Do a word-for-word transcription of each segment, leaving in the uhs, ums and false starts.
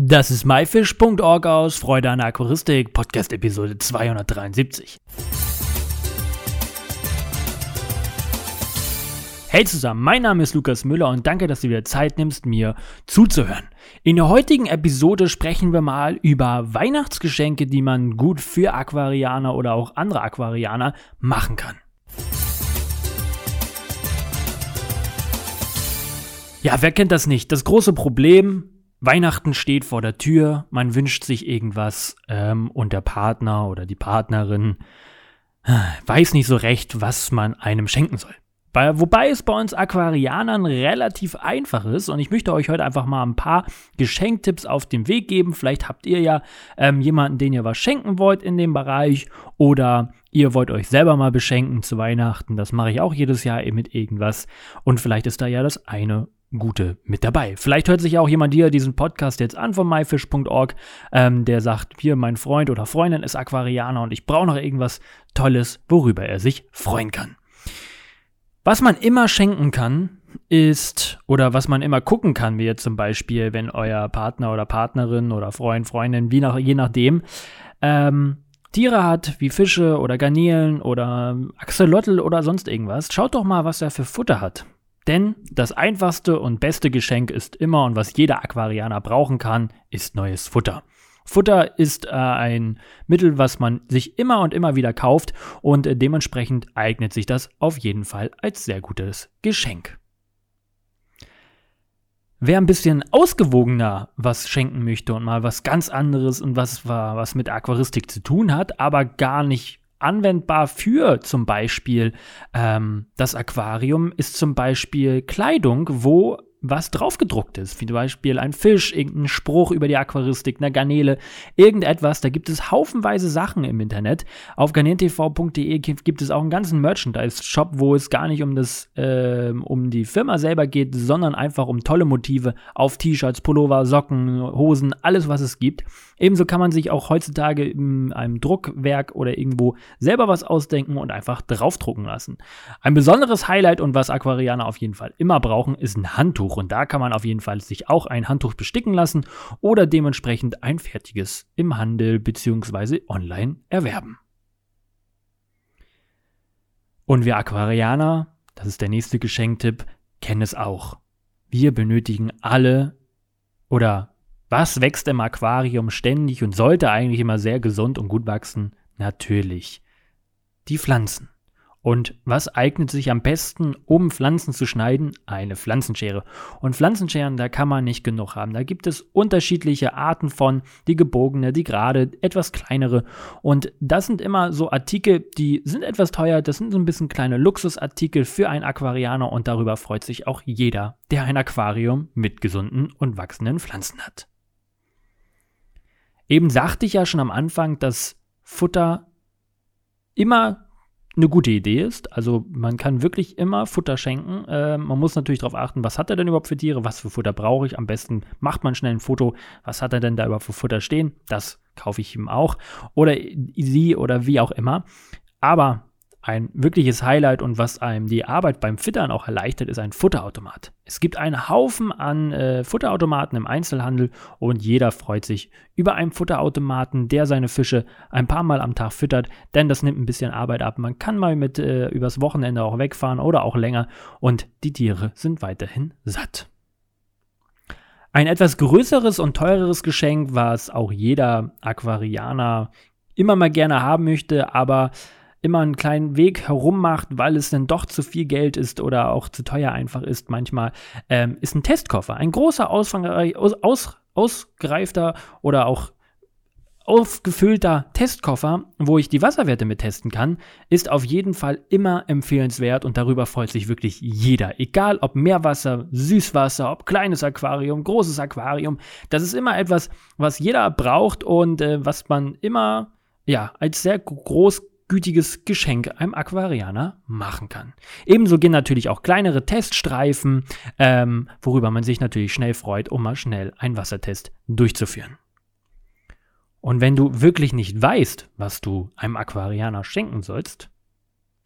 Das ist myfish punkt org aus Freude an der Aquaristik, Podcast Episode zweihundertdreiundsiebzig. Hey zusammen, mein Name ist Lukas Müller und danke, dass du dir Zeit nimmst, mir zuzuhören. In der heutigen Episode sprechen wir mal über Weihnachtsgeschenke, die man gut für Aquarianer oder auch andere Aquarianer machen kann. Ja, wer kennt das nicht? Das große Problem: Weihnachten steht vor der Tür, man wünscht sich irgendwas ähm, und der Partner oder die Partnerin weiß nicht so recht, was man einem schenken soll. Bei, wobei es bei uns Aquarianern relativ einfach ist und ich möchte euch heute einfach mal ein paar Geschenktipps auf den Weg geben. Vielleicht habt ihr ja ähm, jemanden, den ihr was schenken wollt in dem Bereich, oder ihr wollt euch selber mal beschenken zu Weihnachten. Das mache ich auch jedes Jahr mit irgendwas und vielleicht ist da ja das eine Gute mit dabei. Vielleicht hört sich ja auch jemand hier diesen Podcast jetzt an von myfish punkt org, ähm, der sagt, hier, mein Freund oder Freundin ist Aquarianer und ich brauche noch irgendwas Tolles, worüber er sich freuen kann. Was man immer schenken kann, ist, oder was man immer gucken kann, wie jetzt zum Beispiel, wenn euer Partner oder Partnerin oder Freund, Freundin, wie nach, je nachdem, ähm, Tiere hat, wie Fische oder Garnelen oder Axolotl oder sonst irgendwas, schaut doch mal, was er für Futter hat. Denn das einfachste und beste Geschenk ist immer, und was jeder Aquarianer brauchen kann, ist neues Futter. Futter ist äh, ein Mittel, was man sich immer und immer wieder kauft, und äh, dementsprechend eignet sich das auf jeden Fall als sehr gutes Geschenk. Wer ein bisschen ausgewogener was schenken möchte und mal was ganz anderes und was, was mit Aquaristik zu tun hat, aber gar nicht anwendbar für zum Beispiel ähm, das Aquarium, ist zum Beispiel Kleidung, wo was draufgedruckt ist, wie zum Beispiel ein Fisch, irgendein Spruch über die Aquaristik, eine Garnele, irgendetwas. Da gibt es haufenweise Sachen im Internet. Auf garnelentv punkt de gibt es auch einen ganzen Merchandise-Shop, wo es gar nicht um das äh, um die Firma selber geht, sondern einfach um tolle Motive auf T-Shirts, Pullover, Socken, Hosen, alles, was es gibt. Ebenso kann man sich auch heutzutage in einem Druckwerk oder irgendwo selber was ausdenken und einfach draufdrucken lassen. Ein besonderes Highlight und was Aquarianer auf jeden Fall immer brauchen, ist ein Handtuch. Und da kann man auf jeden Fall sich auch ein Handtuch besticken lassen oder dementsprechend ein fertiges im Handel bzw. online erwerben. Und wir Aquarianer, das ist der nächste Geschenktipp, kennen es auch. Wir benötigen alle, oder was wächst im Aquarium ständig und sollte eigentlich immer sehr gesund und gut wachsen? Natürlich die Pflanzen. Und was eignet sich am besten, um Pflanzen zu schneiden? Eine Pflanzenschere. Und Pflanzenscheren, da kann man nicht genug haben. Da gibt es unterschiedliche Arten von, die gebogene, die gerade, etwas kleinere. Und das sind immer so Artikel, die sind etwas teuer. Das sind so ein bisschen kleine Luxusartikel für einen Aquarianer. Und darüber freut sich auch jeder, der ein Aquarium mit gesunden und wachsenden Pflanzen hat. Eben sagte ich ja schon am Anfang, dass Futter immer eine gute Idee ist. Also man kann wirklich immer Futter schenken. Äh, man muss natürlich darauf achten, was hat er denn überhaupt für Tiere, was für Futter brauche ich. Am besten macht man schnell ein Foto, was hat er denn da überhaupt für Futter stehen. Das kaufe ich ihm auch oder sie oder wie auch immer. Aber ein wirkliches Highlight und was einem die Arbeit beim Füttern auch erleichtert, ist ein Futterautomat. Es gibt einen Haufen an äh, Futterautomaten im Einzelhandel und jeder freut sich über einen Futterautomaten, der seine Fische ein paar Mal am Tag füttert, denn das nimmt ein bisschen Arbeit ab. Man kann mal mit äh, übers Wochenende auch wegfahren oder auch länger und die Tiere sind weiterhin satt. Ein etwas größeres und teureres Geschenk, was auch jeder Aquarianer immer mal gerne haben möchte, aber immer einen kleinen Weg herum macht, weil es dann doch zu viel Geld ist oder auch zu teuer einfach ist manchmal, ähm, ist ein Testkoffer. Ein großer, ausfangreich, aus, aus, ausgereifter oder auch aufgefüllter Testkoffer, wo ich die Wasserwerte mit testen kann, ist auf jeden Fall immer empfehlenswert und darüber freut sich wirklich jeder. Egal ob Meerwasser, Süßwasser, ob kleines Aquarium, großes Aquarium, das ist immer etwas, was jeder braucht und äh, was man immer ja als sehr groß gütiges Geschenk einem Aquarianer machen kann. Ebenso gehen natürlich auch kleinere Teststreifen, ähm, worüber man sich natürlich schnell freut, um mal schnell einen Wassertest durchzuführen. Und wenn du wirklich nicht weißt, was du einem Aquarianer schenken sollst,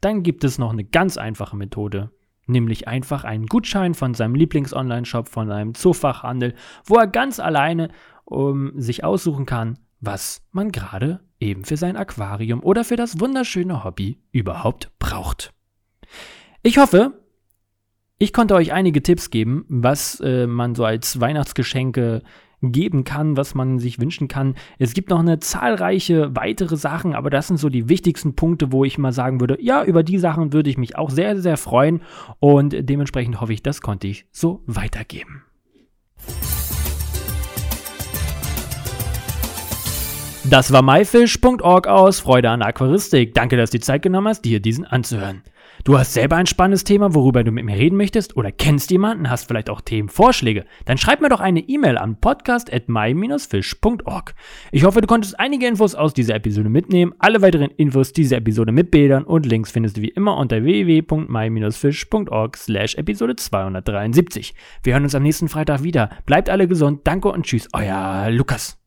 dann gibt es noch eine ganz einfache Methode, nämlich einfach einen Gutschein von seinem Lieblings-Online-Shop, von einem Zoofachhandel, wo er ganz alleine um, sich aussuchen kann, was man gerade eben für sein Aquarium oder für das wunderschöne Hobby überhaupt braucht. Ich hoffe, ich konnte euch einige Tipps geben, was äh, man so als Weihnachtsgeschenke geben kann, was man sich wünschen kann. Es gibt noch eine zahlreiche weitere Sachen, aber das sind so die wichtigsten Punkte, wo ich mal sagen würde, ja, über die Sachen würde ich mich auch sehr, sehr freuen und dementsprechend hoffe ich, das konnte ich so weitergeben. Das war myfish punkt org aus Freude an Aquaristik. Danke, dass du die Zeit genommen hast, dir diesen anzuhören. Du hast selber ein spannendes Thema, worüber du mit mir reden möchtest oder kennst jemanden, hast vielleicht auch Themenvorschläge, dann schreib mir doch eine E-Mail an podcast at my dash fish punkt org. Ich hoffe, du konntest einige Infos aus dieser Episode mitnehmen. Alle weiteren Infos dieser Episode mit Bildern und Links findest du wie immer unter w w w punkt my dash fish punkt org slash episode zweihundertdreiundsiebzig. Wir hören uns am nächsten Freitag wieder. Bleibt alle gesund, danke und tschüss, euer Lukas.